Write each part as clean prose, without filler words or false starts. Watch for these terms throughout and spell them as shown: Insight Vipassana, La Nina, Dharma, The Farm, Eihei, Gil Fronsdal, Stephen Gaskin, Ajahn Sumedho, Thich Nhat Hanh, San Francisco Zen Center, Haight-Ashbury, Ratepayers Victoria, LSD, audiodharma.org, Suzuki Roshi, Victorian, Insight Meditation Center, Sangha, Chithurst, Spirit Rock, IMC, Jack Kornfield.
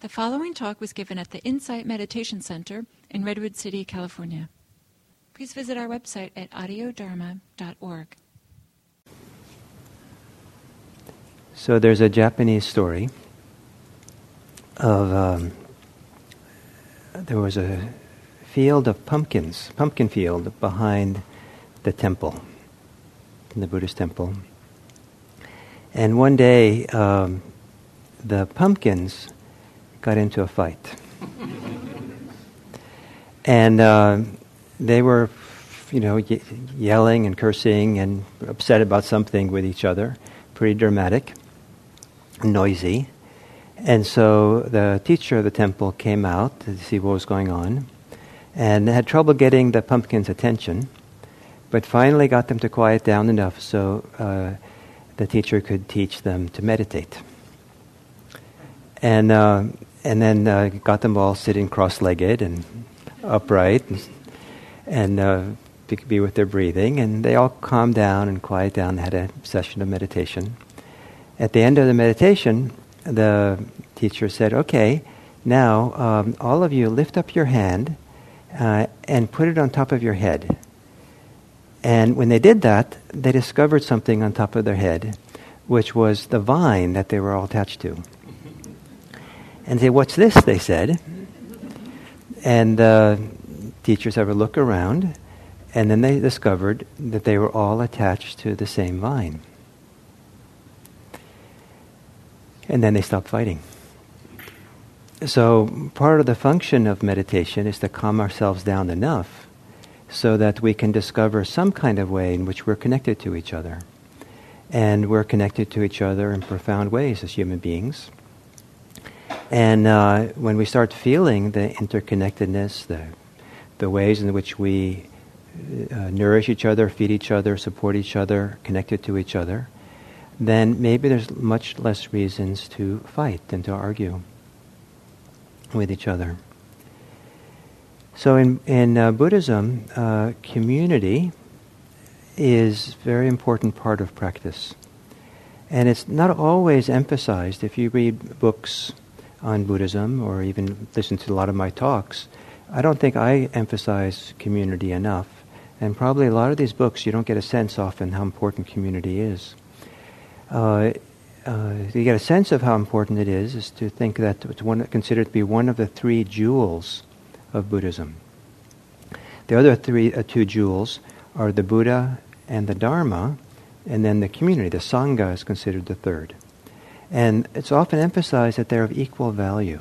The following talk was given at the Insight Meditation Center in Redwood City, California. Please visit our website at audiodharma.org. So there's a Japanese story of there was a field of pumpkins, pumpkin field behind the temple, the Buddhist temple. And one day the pumpkins got into a fight. And they were, yelling and cursing and upset about something with each other. Pretty dramatic, noisy. And so the teacher of the temple came out to see what was going on and had trouble getting the pumpkins' attention, but finally got them to quiet down enough so the teacher could teach them to meditate. And then got them all sitting cross-legged and upright and be with their breathing. And they all calmed down and quieted down and had a session of meditation. At the end of the meditation, the teacher said, "Okay, now all of you lift up your hand and put it on top of your head." And when they did that, they discovered something on top of their head, which was the vine that they were all attached to. And they said, "What's this?" they said. And the teachers had a look around, and then they discovered that they were all attached to the same vine. And then they stopped fighting. So part of the function of meditation is to calm ourselves down enough so that we can discover some kind of way in which we're connected to each other. And we're connected to each other in profound ways as human beings. And when we start feeling the interconnectedness, the ways in which we nourish each other, feed each other, support each other, connected to each other, then maybe there's much less reasons to fight and to argue with each other. So in Buddhism, community is a very important part of practice. And it's not always emphasized. If you read books on Buddhism or even listen to a lot of my talks, I don't think I emphasize community enough. And probably a lot of these books, you don't get a sense often how important community is. You get a sense of how important it is to think that it's considered to be one of the three jewels of Buddhism. The other two jewels are the Buddha and the Dharma, and then the community, the Sangha, is considered the third. And it's often emphasized that they're of equal value.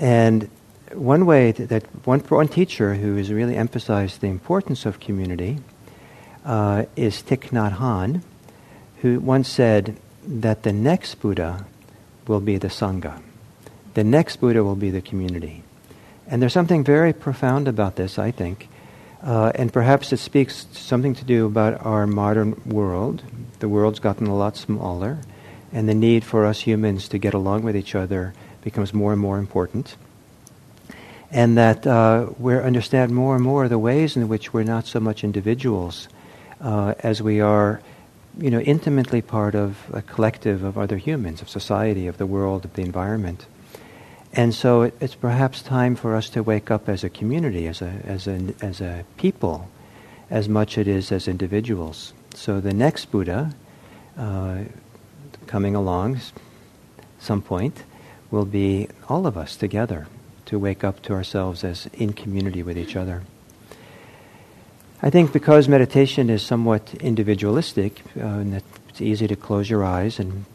And one way that one teacher who has really emphasized the importance of community is Thich Nhat Hanh, who once said that the next Buddha will be the Sangha. The next Buddha will be the community. And there's something very profound about this, I think. And perhaps it speaks something to do about our modern world. The world's gotten a lot smaller, and the need for us humans to get along with each other becomes more and more important. And that we understand more and more the ways in which we're not so much individuals as we are, intimately part of a collective of other humans, of society, of the world, of the environment. And so it's perhaps time for us to wake up as a community, as a people, as much it is as individuals. So the next Buddha, coming along some point, will be all of us together, to wake up to ourselves as in community with each other. I think because meditation is somewhat individualistic, and that it's easy to close your eyes and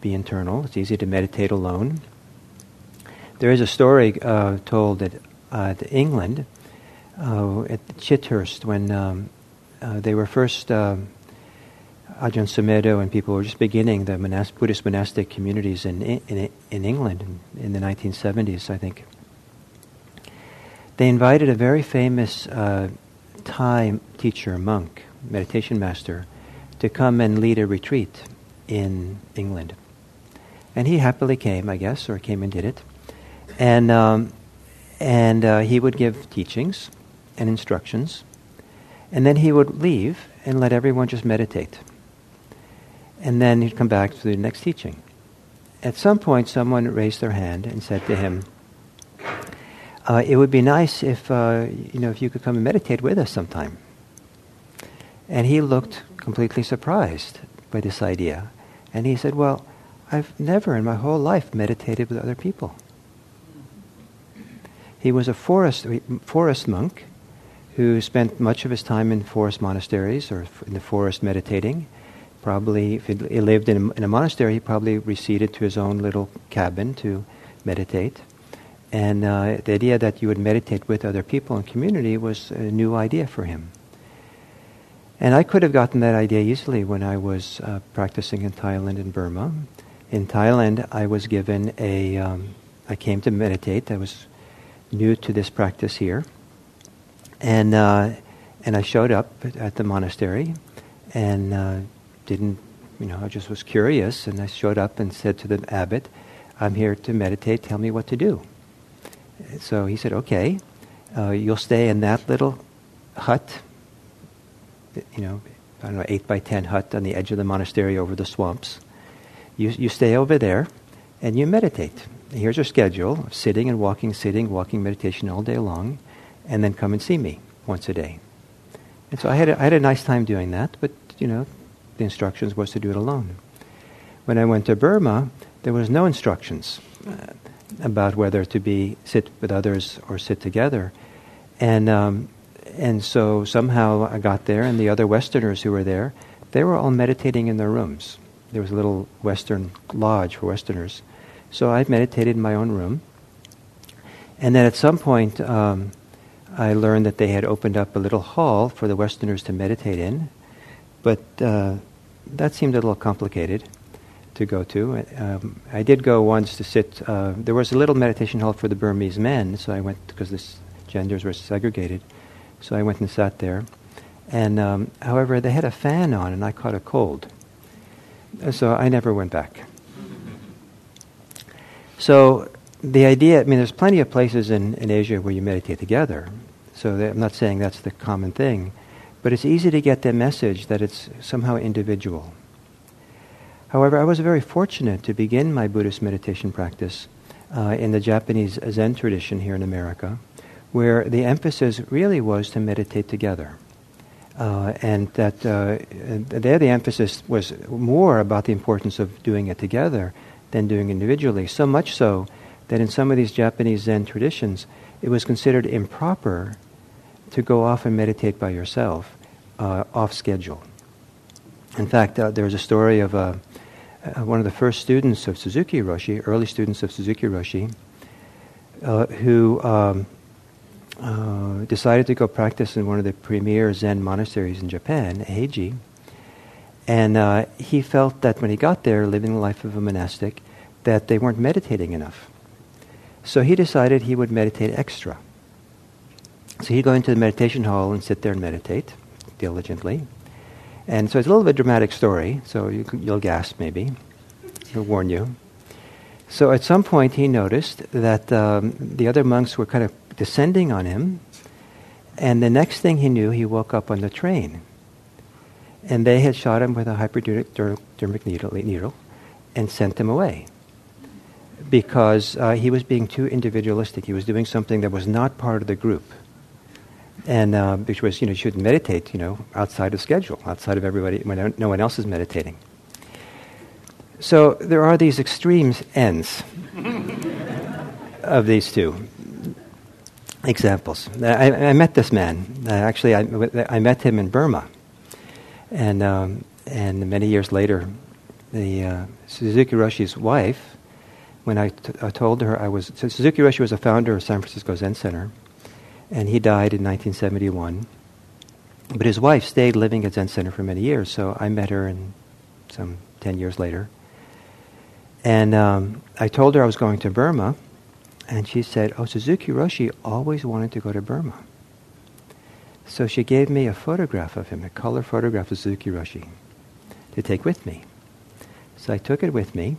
be internal, it's easy to meditate alone. There is a story told in England, at Chithurst, when they were first, Ajahn Sumedho and people were just beginning the Buddhist monastic communities in England in the 1970s, I think. They invited a very famous Thai teacher, monk, meditation master, to come and lead a retreat in England. And he happily came, I guess, or came and did it. And he would give teachings and instructions, and then he would leave and let everyone just meditate. And then he'd come back to the next teaching. at some point someone raised their hand and said to him, it would be nice if if you could come and meditate with us sometime. And he looked completely surprised by this idea. And he said, well, I've never in my whole life meditated with other people. He was a forest monk who spent much of his time in forest monasteries or in the forest meditating. Probably, if he lived in a monastery, he probably receded to his own little cabin to meditate. And the idea that you would meditate with other people in community was a new idea for him. And I could have gotten that idea easily when I was practicing in Thailand and Burma. In Thailand, I was given I came to meditate. I was new to this practice here. And I showed up at the monastery and I just was curious. And I showed up and said to the abbot, I'm here to meditate. Tell me what to do. So he said, okay, you'll stay in that little hut, 8 by 10 hut on the edge of the monastery over the swamps. You stay over there and you meditate. Here's your schedule of sitting and walking, meditation all day long, and then come and see me once a day. And so I had a nice time doing that, but the instructions was to do it alone. When I went to Burma, there was no instructions about whether to sit with others or sit together. And so somehow I got there, and the other Westerners who were there, they were all meditating in their rooms. There was a little Western lodge for Westerners. So I meditated in my own room. And then at some point, I learned that they had opened up a little hall for the Westerners to meditate in. But that seemed a little complicated to go to. I did go once to sit. There was a little meditation hall for the Burmese men, so I went because the genders were segregated. So I went and sat there. And however, they had a fan on and I caught a cold. So I never went back. So the idea, there's plenty of places in Asia where you meditate together. So I'm not saying that's the common thing. But it's easy to get the message that it's somehow individual. However, I was very fortunate to begin my Buddhist meditation practice in the Japanese Zen tradition here in America, where the emphasis really was to meditate together. And that there the emphasis was more about the importance of doing it together than doing it individually, so much so that in some of these Japanese Zen traditions, it was considered improper to go off and meditate by yourself off schedule. In fact, there was a story of one of the first students of Suzuki Roshi, early students of Suzuki Roshi, who decided to go practice in one of the premier Zen monasteries in Japan, Eihei. And he felt that when he got there, living the life of a monastic, that they weren't meditating enough. So he decided he would meditate extra. So he'd go into the meditation hall and sit there and meditate diligently. And so it's a little bit dramatic story, so you'll gasp maybe. He'll warn you. So at some point he noticed that the other monks were kind of descending on him, and the next thing he knew, he woke up on the train, and they had shot him with a hypodermic needle and sent him away because he was being too individualistic. He was doing something that was not part of the group, and which was you shouldn't meditate outside of schedule, outside of everybody when no one else is meditating. So there are these extremes ends of these two. Examples. I met this man. Actually, I met him in Burma, and many years later, the Suzuki Roshi's wife. When I told her Suzuki Roshi was a founder of San Francisco Zen Center, and he died in 1971. But his wife stayed living at Zen Center for many years. So I met her in some 10 years later, and I told her I was going to Burma. And she said, Suzuki Roshi always wanted to go to Burma. So she gave me a photograph of him, a color photograph of Suzuki Roshi, to take with me. So I took it with me,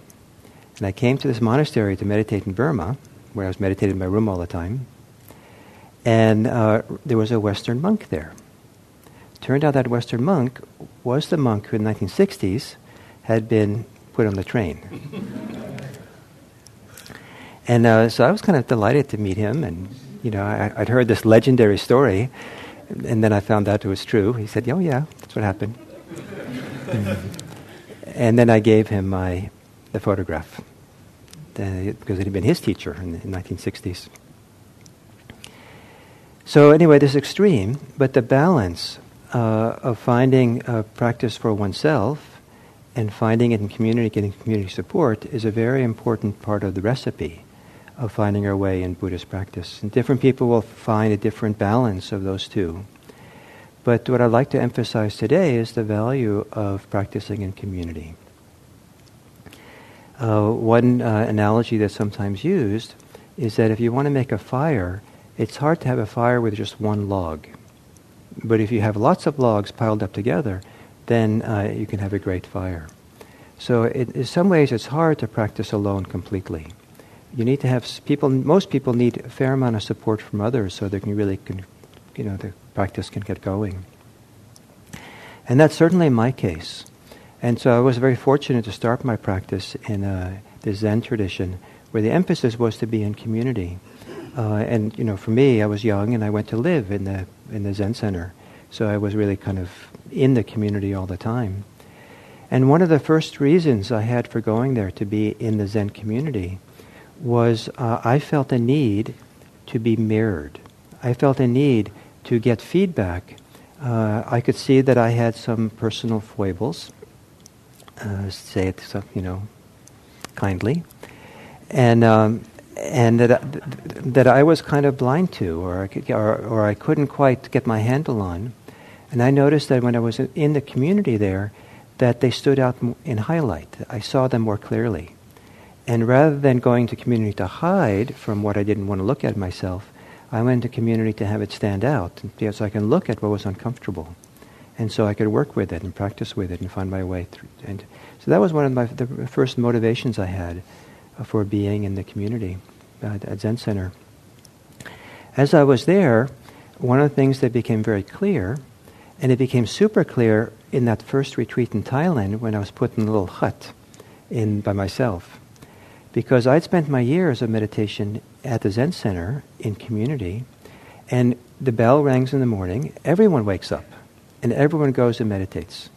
and I came to this monastery to meditate in Burma, where I was meditating in my room all the time. And there was a Western monk there. Turned out that Western monk was the monk who in the 1960s had been put on the train. And so I was kind of delighted to meet him, and I'd heard this legendary story, and then I found out it was true. He said, "Oh yeah, that's what happened." And then I gave him the photograph, because it had been his teacher in the 1960s. So anyway, this extreme, but the balance of finding a practice for oneself and finding it in community, getting community support, is a very important part of the recipe of finding our way in Buddhist practice. And different people will find a different balance of those two. But what I'd like to emphasize today is the value of practicing in community. One analogy that's sometimes used is that if you want to make a fire, it's hard to have a fire with just one log. But if you have lots of logs piled up together, then you can have a great fire. So in some ways it's hard to practice alone completely. You need to have people. Most people need a fair amount of support from others so they can really, the practice can get going. And that's certainly my case. And so I was very fortunate to start my practice in the Zen tradition, where the emphasis was to be in community. And for me, I was young, and I went to live in the Zen Center, so I was really kind of in the community all the time. And one of the first reasons I had for going there to be in the Zen community was I felt a need to be mirrored. I felt a need to get feedback. I could see that I had some personal foibles, say it, kindly, and that I was kind of blind to, or I couldn't quite get my handle on. And I noticed that when I was in the community there, that they stood out in highlight. I saw them more clearly. And rather than going to community to hide from what I didn't want to look at myself, I went to community to have it stand out, so I can look at what was uncomfortable. And so I could work with it and practice with it and find my way through. And so that was one of the first motivations I had for being in the community at Zen Center. As I was there, one of the things that became very clear, and it became super clear in that first retreat in Thailand when I was put in a little hut by myself. Because I'd spent my years of meditation at the Zen Center in community, and the bell rings in the morning, everyone wakes up, and everyone goes and meditates.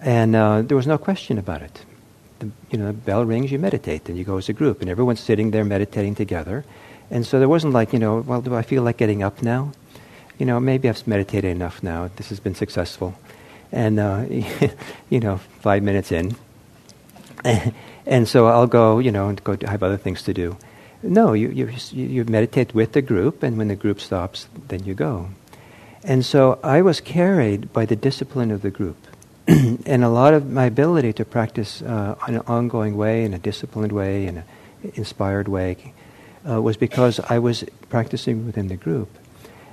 And there was no question about it. The bell rings, you meditate, and you go as a group, and everyone's sitting there meditating together. And so there wasn't like, well, do I feel like getting up now? Maybe I've meditated enough now. This has been successful. And, 5 minutes in. And so I'll go, and go have other things to do. No, you meditate with the group, and when the group stops, then you go. And so I was carried by the discipline of the group. And a lot of my ability to practice in an ongoing way, in a disciplined way, in an inspired way, was because I was practicing within the group.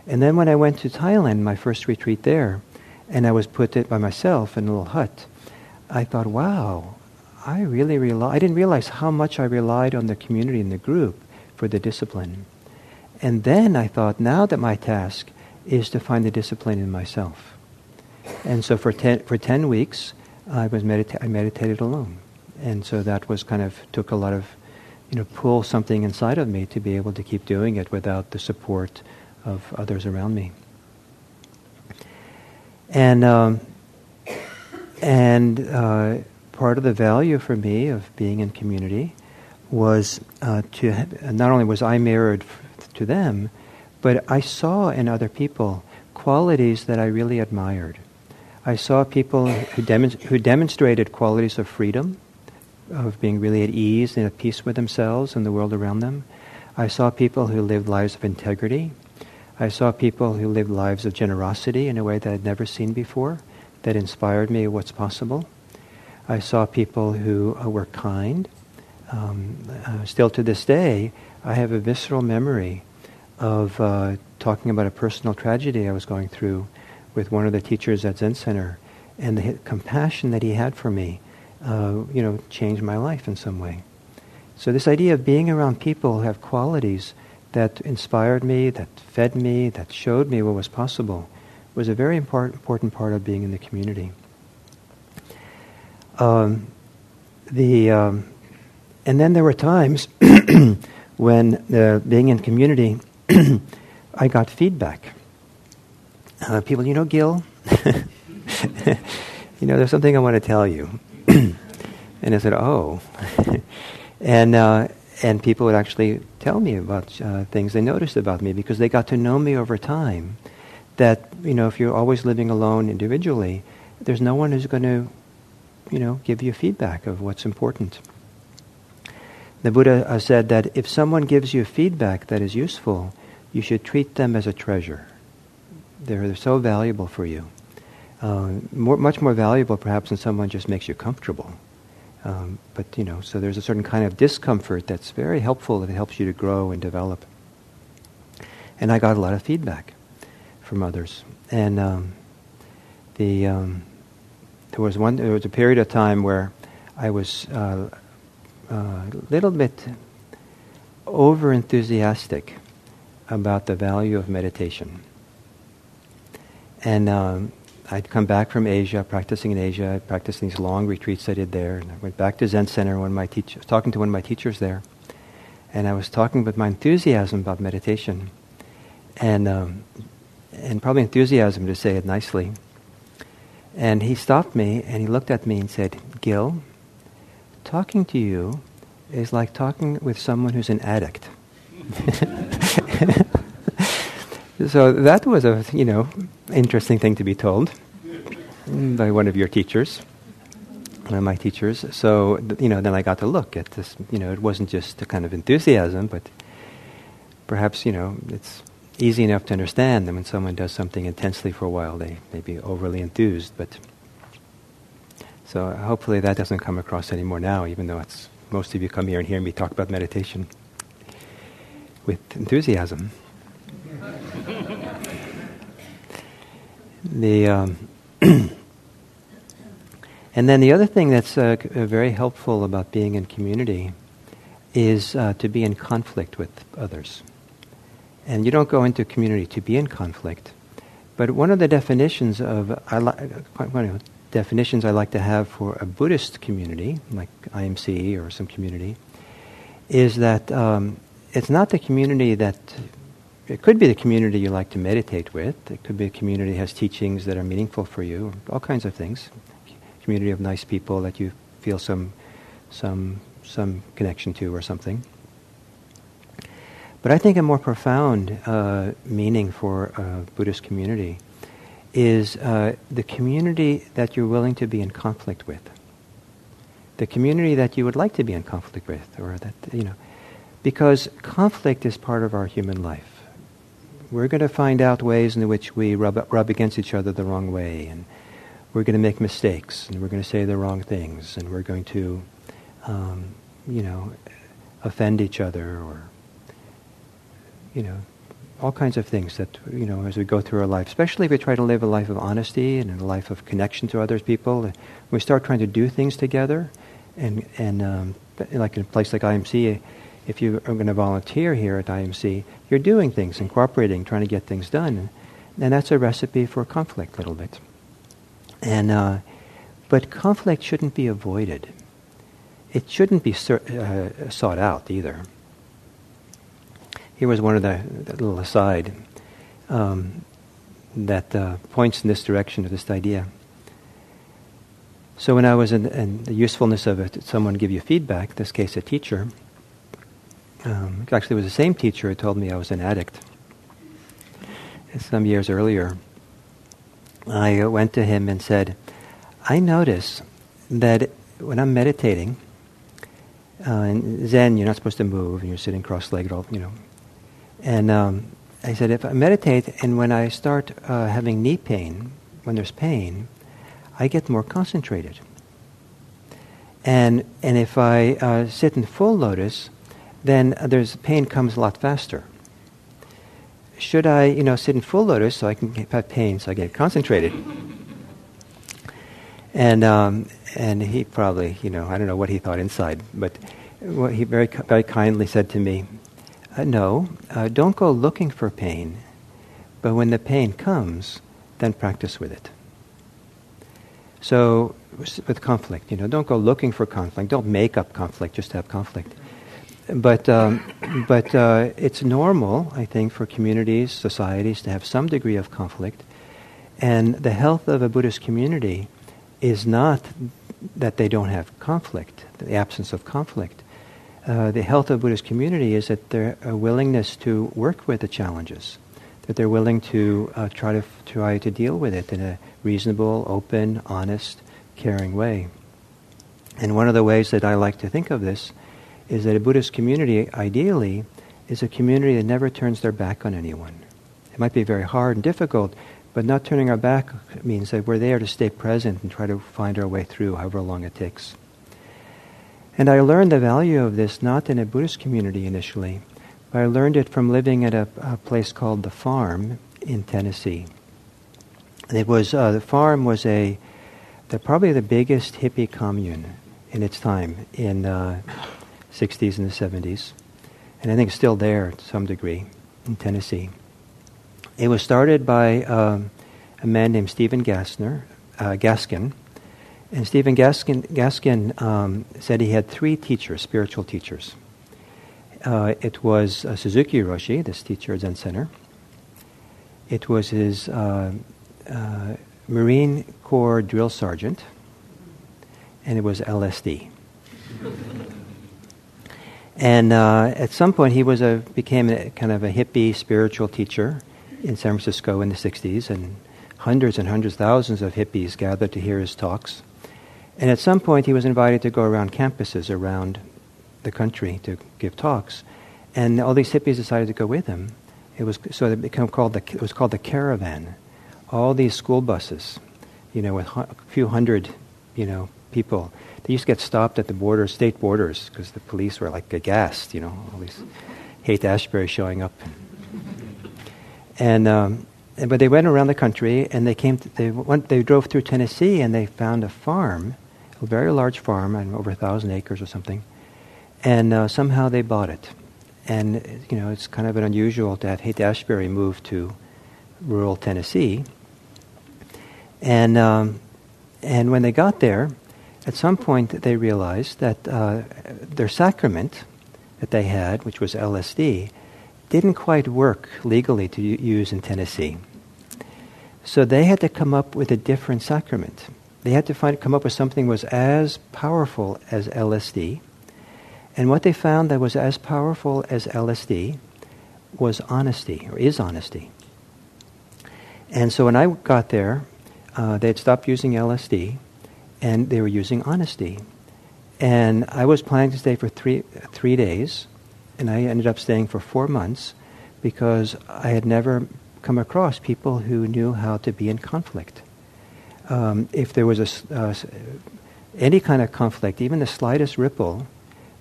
And then when I went to Thailand, my first retreat there, and I was put by myself in a little hut, I thought, wow, I didn't realize how much I relied on the community and the group for the discipline. And then I thought, now that my task is to find the discipline in myself. And so for 10 weeks, I meditated alone. And so that was kind of took a lot of, pull something inside of me to be able to keep doing it without the support of others around me. And part of the value for me of being in community was not only was I mirrored to them, but I saw in other people qualities that I really admired. I saw people who demonstrated qualities of freedom, of being really at ease and at peace with themselves and the world around them. I saw people who lived lives of integrity. I saw people who lived lives of generosity in a way that I'd never seen before, that inspired me what's possible. I saw people who were kind. Still to this day, I have a visceral memory of talking about a personal tragedy I was going through with one of the teachers at Zen Center, and the compassion that he had for me, changed my life in some way. So this idea of being around people who have qualities that inspired me, that fed me, that showed me what was possible, was a very important part of being in the community. And then there were times when being in community, I got feedback. People, you know, Gil, you know, there's something I want to tell you. And I said, oh. And people would actually tell me about things they noticed about me because they got to know me over time. That, you know, if you're always living alone individually, there's no one who's going to, you know, give you feedback of what's important. The Buddha said that if someone gives you feedback that is useful, you should treat them as a treasure. They're so valuable for you. Much more valuable, perhaps, than someone just makes you comfortable. But, you know, so there's a certain kind of discomfort that's very helpful, that helps you to grow and develop. And I got a lot of feedback from others. And there was a period of time where I was a little bit over-enthusiastic about the value of meditation. And I'd come back from Asia, practicing in Asia. I practiced these long retreats I did there. And I went back to Zen Center when I was talking to one of my teachers there. And I was talking about my enthusiasm about meditation. And probably enthusiasm, to say it nicely. And he stopped me and he looked at me and said, Gil, talking to you is like talking with someone who's an addict. So that was a, you know, interesting thing to be told by one of your teachers, one of my teachers. So, you know, then I got to look at this, you know, it wasn't just a kind of enthusiasm, but perhaps, you know, it's easy enough to understand that when someone does something intensely for a while, they may be overly enthused. But so hopefully that doesn't come across anymore now, even though it's most of you come here and hear me talk about meditation with enthusiasm. And then the other thing that's very helpful about being in community is to be in conflict with others. And you don't go into community to be in conflict. But one of the definitions I like to have for a Buddhist community, like IMC or some community, is that it's not the community that... It could be the community you like to meditate with. It could be a community that has teachings that are meaningful for you, all kinds of things. Community of nice people that you feel some connection to or something. But I think a more profound meaning for a Buddhist community is the community that you're willing to be in conflict with. The community that you would like to be in conflict with, or that, you know, because conflict is part of our human life. We're going to find out ways in which we rub against each other the wrong way, and we're going to make mistakes, and we're going to say the wrong things, and we're going to, offend each other, or, you know, all kinds of things that, you know, as we go through our life, especially if we try to live a life of honesty and a life of connection to other people. We start trying to do things together, and like in a place like IMC, if you are going to volunteer here at IMC, you're doing things and cooperating, trying to get things done. And that's a recipe for conflict a little bit. And but conflict shouldn't be avoided. It shouldn't be sought out either. Here was one of the little aside that points in this direction of this idea. So when I was in the usefulness of it, someone give you feedback, in this case a teacher, actually it was the same teacher who told me I was an addict. Some years earlier, I went to him and said, I notice that when I'm meditating, in Zen you're not supposed to move and you're sitting cross-legged, all, you know. And I said, if I meditate and when I start having knee pain, when there's pain, I get more concentrated. And if I sit in full lotus, then there's pain comes a lot faster. Should I, you know, sit in full lotus so I can have pain so I get concentrated? And he probably, you know, I don't know what he thought inside, but what he very, very kindly said to me, no, don't go looking for pain, but when the pain comes, then practice with it. So with conflict, you know, don't go looking for conflict. Don't make up conflict just to have conflict. But it's normal, I think, for communities, societies to have some degree of conflict. And the health of a Buddhist community is not that they don't have conflict, the absence of conflict. The health of a Buddhist community is that their willingness to work with the challenges, that they're willing to try to deal with it in a reasonable, open, honest, caring way. And one of the ways that I like to think of this is that a Buddhist community, ideally, is a community that never turns their back on anyone. It might be very hard and difficult, but not turning our back means that we're there to stay present and try to find our way through however long it takes. And I learned the value of this not in a Buddhist community initially, but I learned it from living at a place called The Farm in Tennessee. And it was, The Farm was probably the biggest hippie commune in its time in 60s and the 70s, and I think it's still there to some degree in Tennessee. It was started by a man named Stephen Gaskin, and Stephen Gaskin said he had three teachers, spiritual teachers. It was Suzuki Roshi, this teacher at Zen Center. It was his Marine Corps drill sergeant, and it was LSD. And at some point, he became a kind of a hippie spiritual teacher in San Francisco in the 60s, and hundreds, thousands of hippies gathered to hear his talks. And at some point, he was invited to go around campuses around the country to give talks. And all these hippies decided to go with him. It was called the caravan. All these school buses, with a few hundred, people. They used to get stopped at the state borders, because the police were like aghast, all these Haight-Ashbury showing up. But they went around the country, and they drove through Tennessee, and they found a farm, a very large farm, and over 1,000 acres or something, and somehow they bought it. And, it's kind of unusual to have Haight-Ashbury move to rural Tennessee. And when they got there, at some point they realized that their sacrament that they had, which was LSD, didn't quite work legally to use in Tennessee. So they had to come up with a different sacrament. They had to come up with something that was as powerful as LSD. And what they found that was as powerful as LSD was honesty, or is honesty. And so when I got there, they had stopped using LSD, and they were using honesty. And I was planning to stay for three days, and I ended up staying for 4 months, because I had never come across people who knew how to be in conflict. If there was any kind of conflict, even the slightest ripple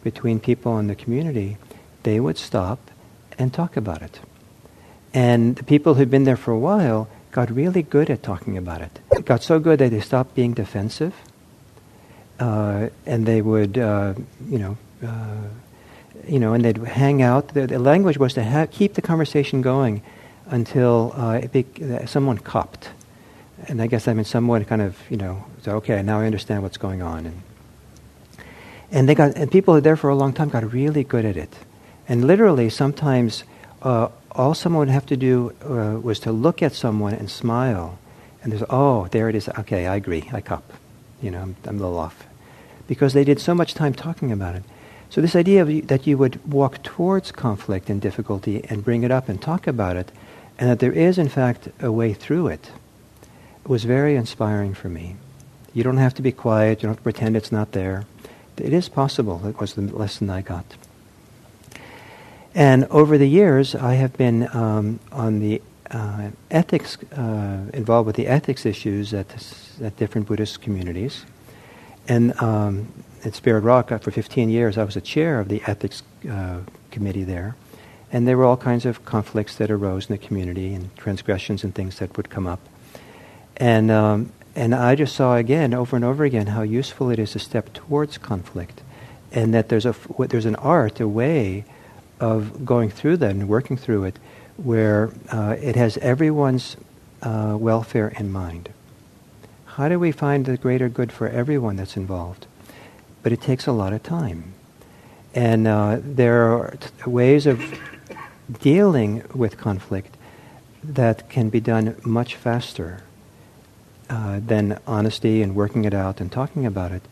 between people in the community, they would stop and talk about it. And the people who'd been there for a while got really good at talking about it. It got so good that they stopped being defensive, and they would, and they'd hang out. The language was to keep the conversation going until someone copped. And I guess I mean someone kind of, so okay, now I understand what's going on. And people who were there for a long time got really good at it. And literally, sometimes all someone would have to do was to look at someone and smile. And there's, oh, there it is. Okay, I agree. I cop. I'm a little off. Because they did so much time talking about it. So this idea that you would walk towards conflict and difficulty and bring it up and talk about it, and that there is, in fact, a way through it, was very inspiring for me. You don't have to be quiet. You don't have to pretend it's not there. It is possible. That was the lesson I got. And over the years, I have been on the ethics, involved with the ethics issues at different Buddhist communities. And at Spirit Rock, for 15 years, I was a chair of the ethics committee there. And there were all kinds of conflicts that arose in the community and transgressions and things that would come up. And I just saw again, over and over again, how useful it is to step towards conflict, and that there's an art, a way of going through that and working through it, where it has everyone's welfare in mind. How do we find the greater good for everyone that's involved? But it takes a lot of time. And there are ways of dealing with conflict that can be done much faster than honesty and working it out and talking about it.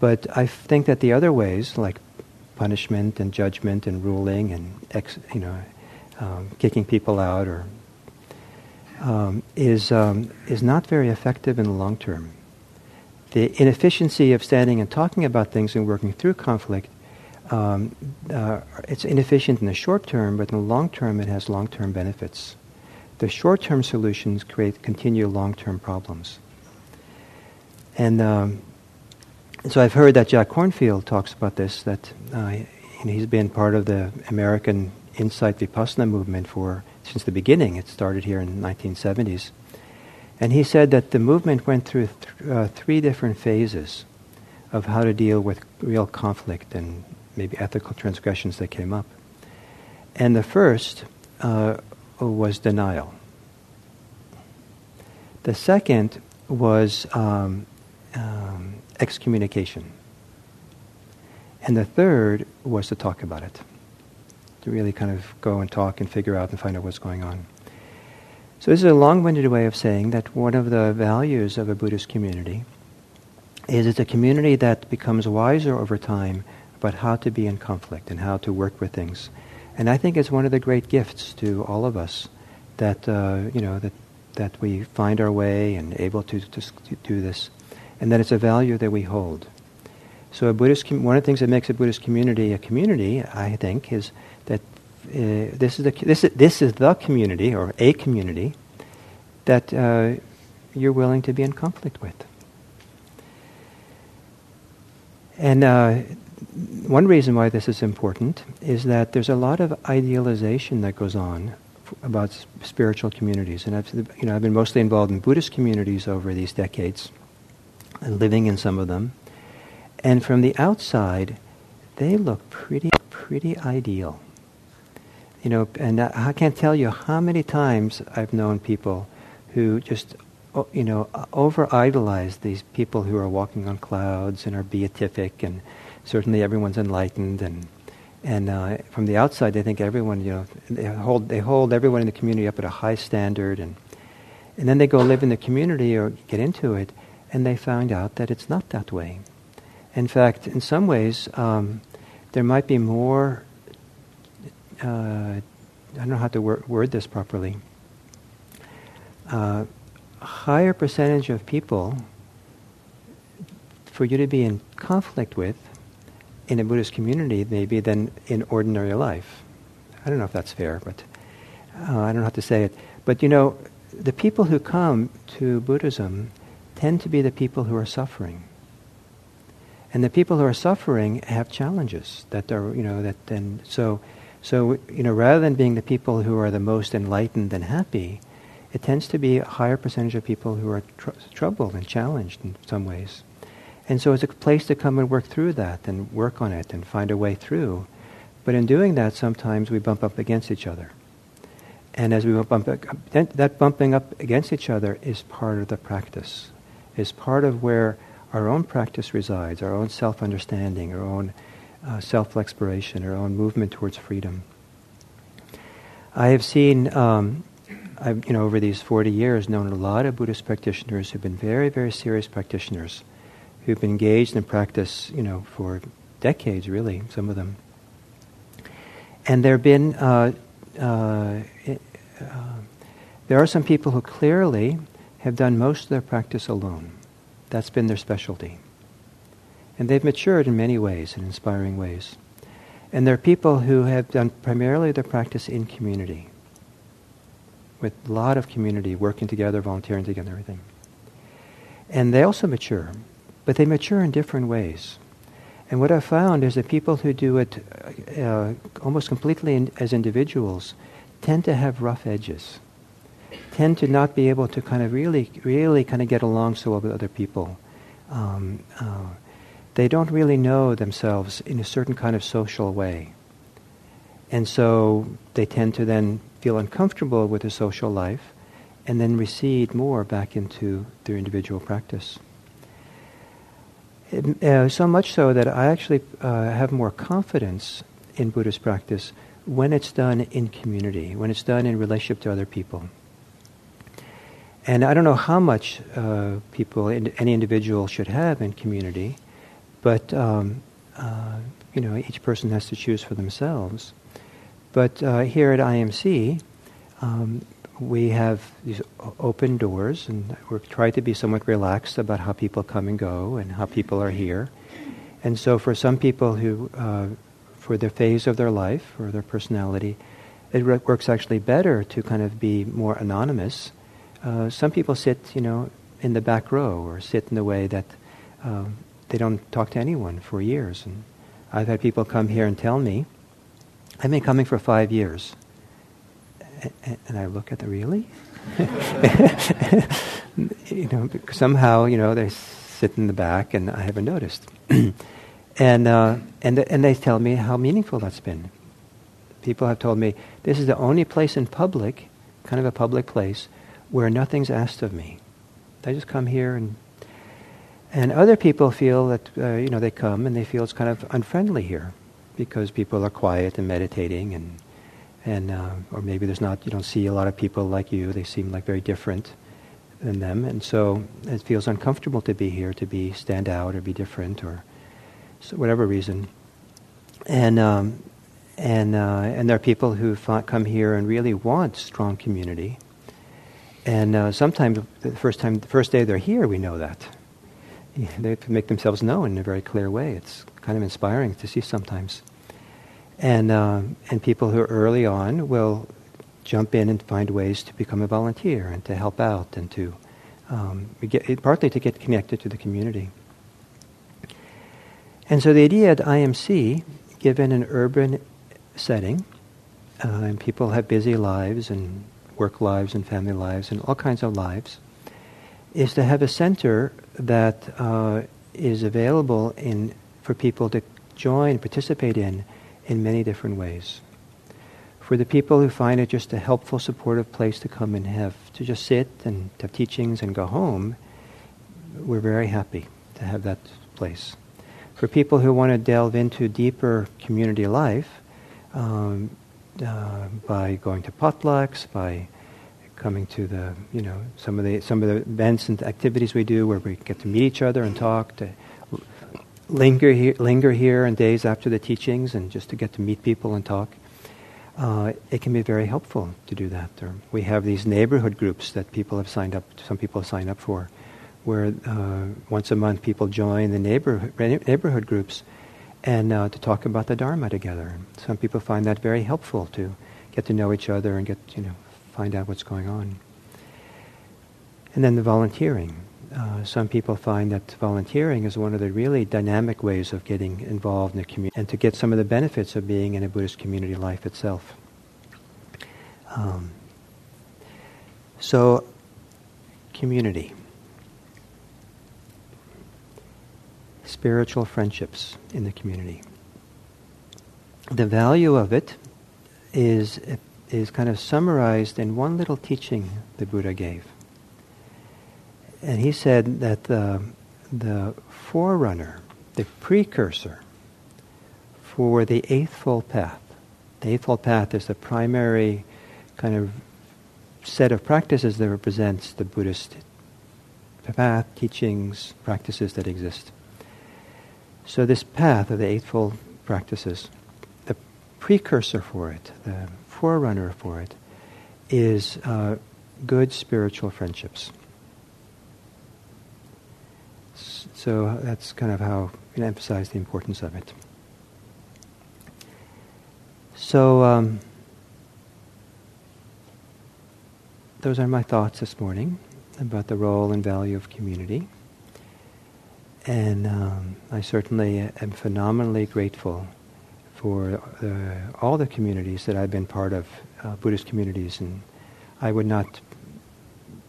But I think that the other ways, like punishment and judgment and ruling and kicking people out, or is not very effective in the long term. The inefficiency of standing and talking about things and working through conflict, it's inefficient in the short term, but in the long term it has long-term benefits. The short-term solutions continue long-term problems. And so I've heard that Jack Kornfield talks about this, that he's been part of the American Insight Vipassana movement since the beginning. It started here in the 1970s. And he said that the movement went through three different phases of how to deal with real conflict and maybe ethical transgressions that came up. And the first was denial. The second was excommunication. And the third was to talk about it, to really kind of go and talk and figure out and find out what's going on. So this is a long-winded way of saying that one of the values of a Buddhist community is it's a community that becomes wiser over time about how to be in conflict and how to work with things. And I think it's one of the great gifts to all of us that that we find our way and able to do this, and that it's a value that we hold. So one of the things that makes a community, I think, is that this is the community, or a community, that you're willing to be in conflict with. And one reason why this is important is that there's a lot of idealization that goes on about spiritual communities. And I've been mostly involved in Buddhist communities over these decades, and living in some of them. And from the outside, they look pretty ideal. And I can't tell you how many times I've known people who just over-idolize these people who are walking on clouds and are beatific, and certainly everyone's enlightened, and from the outside they think everyone, they hold everyone in the community up at a high standard, and then they go live in the community or get into it, and they find out that it's not that way. In fact, in some ways, there might be more, I don't know how to word this properly, a higher percentage of people for you to be in conflict with in a Buddhist community maybe than in ordinary life. I don't know if that's fair, but I don't know how to say it. But the people who come to Buddhism tend to be the people who are suffering. And the people who are suffering have challenges that are, so rather than being the people who are the most enlightened and happy, it tends to be a higher percentage of people who are troubled and challenged in some ways. And so it's a place to come and work through that and work on it and find a way through. But in doing that, sometimes we bump up against each other. And as we that bumping up against each other is part of the practice, is part of where our own practice resides, our own self-understanding, our own self-exploration, our own movement towards freedom. I have seen... I've, over these 40 years, known a lot of Buddhist practitioners who've been very, very serious practitioners, who've been engaged in practice, for decades, really, some of them. And there are some people who clearly have done most of their practice alone. That's been their specialty. And they've matured in many ways, in inspiring ways. And there are people who have done primarily their practice in community, with a lot of community, working together, volunteering together, everything. And they also mature, but they mature in different ways. And what I've found is that people who do it almost completely as individuals tend to have rough edges, tend to not be able to kind of really kind of get along so well with other people. They don't really know themselves in a certain kind of social way. And so they tend to then feel uncomfortable with their social life, and then recede more back into their individual practice. So much so that I actually have more confidence in Buddhist practice when it's done in community, when it's done in relationship to other people. And I don't know how much any individual should have in community, but each person has to choose for themselves. But here at IMC, we have these open doors, and we're trying to be somewhat relaxed about how people come and go and how people are here. And so for some people who, for their phase of their life or their personality, it works actually better to kind of be more anonymous. Some people sit, in the back row or sit in the way that they don't talk to anyone for years. And I've had people come here and tell me, I've been coming for 5 years. And I look at them, really? Somehow, they sit in the back and I haven't noticed. and they tell me how meaningful that's been. People have told me, this is the only place in public, kind of a public place, where nothing's asked of me. I just come here and other people feel that, they come and they feel it's kind of unfriendly here because people are quiet and meditating and or maybe there's not, you don't see a lot of people like you. They seem like very different than them, and so it feels uncomfortable to be here, to be stand out or be different or so whatever reason. And there are people who come here and really want strong community. And sometimes the first day they're here, we know that they make themselves known in a very clear way. It's kind of inspiring to see sometimes. And people who are early on will jump in and find ways to become a volunteer and to help out and to partly to get connected to the community. And so the idea at IMC, given an urban setting, and people have busy lives and work lives and family lives and all kinds of lives, is to have a center that is available for people to join and participate in many different ways. For the people who find it just a helpful, supportive place to come and have to just sit and have teachings and go home, we're very happy to have that place. For people who want to delve into deeper community life by going to potlucks, by coming to the some of the events and activities we do where we get to meet each other and talk, to linger here and days after the teachings and just to get to meet people and talk, it can be very helpful to do that. Or we have these neighborhood groups that people have signed up, some people have signed up for, where once a month people join the neighborhood groups and to talk about the Dharma together. Some people find that very helpful to get to know each other and get, find out what's going on. And then the volunteering. Some people find that volunteering is one of the really dynamic ways of getting involved in the community and to get some of the benefits of being in a Buddhist community life itself. So, community. Spiritual friendships in the community. The value of it is kind of summarized in one little teaching the Buddha gave. And he said that the forerunner, the precursor for the Eightfold Path. The Eightfold Path is the primary kind of set of practices that represents the Buddhist path, teachings, practices that exist. So this path of the Eightfold Practices, the precursor for it, the forerunner for it, is good spiritual friendships. So that's kind of how I emphasize the importance of it. So those are my thoughts this morning about the role and value of community. And I certainly am phenomenally grateful for all the communities that I've been part of, Buddhist communities. And I would not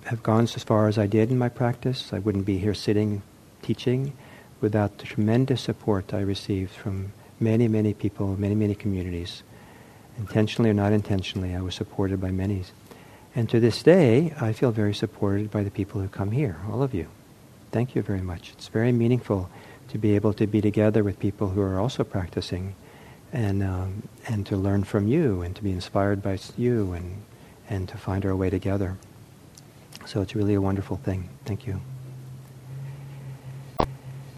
have gone as far as I did in my practice. I wouldn't be here sitting teaching without the tremendous support I received from many, many people, many, many communities. Intentionally or not intentionally, I was supported by many. And to this day, I feel very supported by the people who come here, all of you. Thank you very much. It's very meaningful to be able to be together with people who are also practicing, and to learn from you and to be inspired by you and to find our way together. So it's really a wonderful thing. Thank you.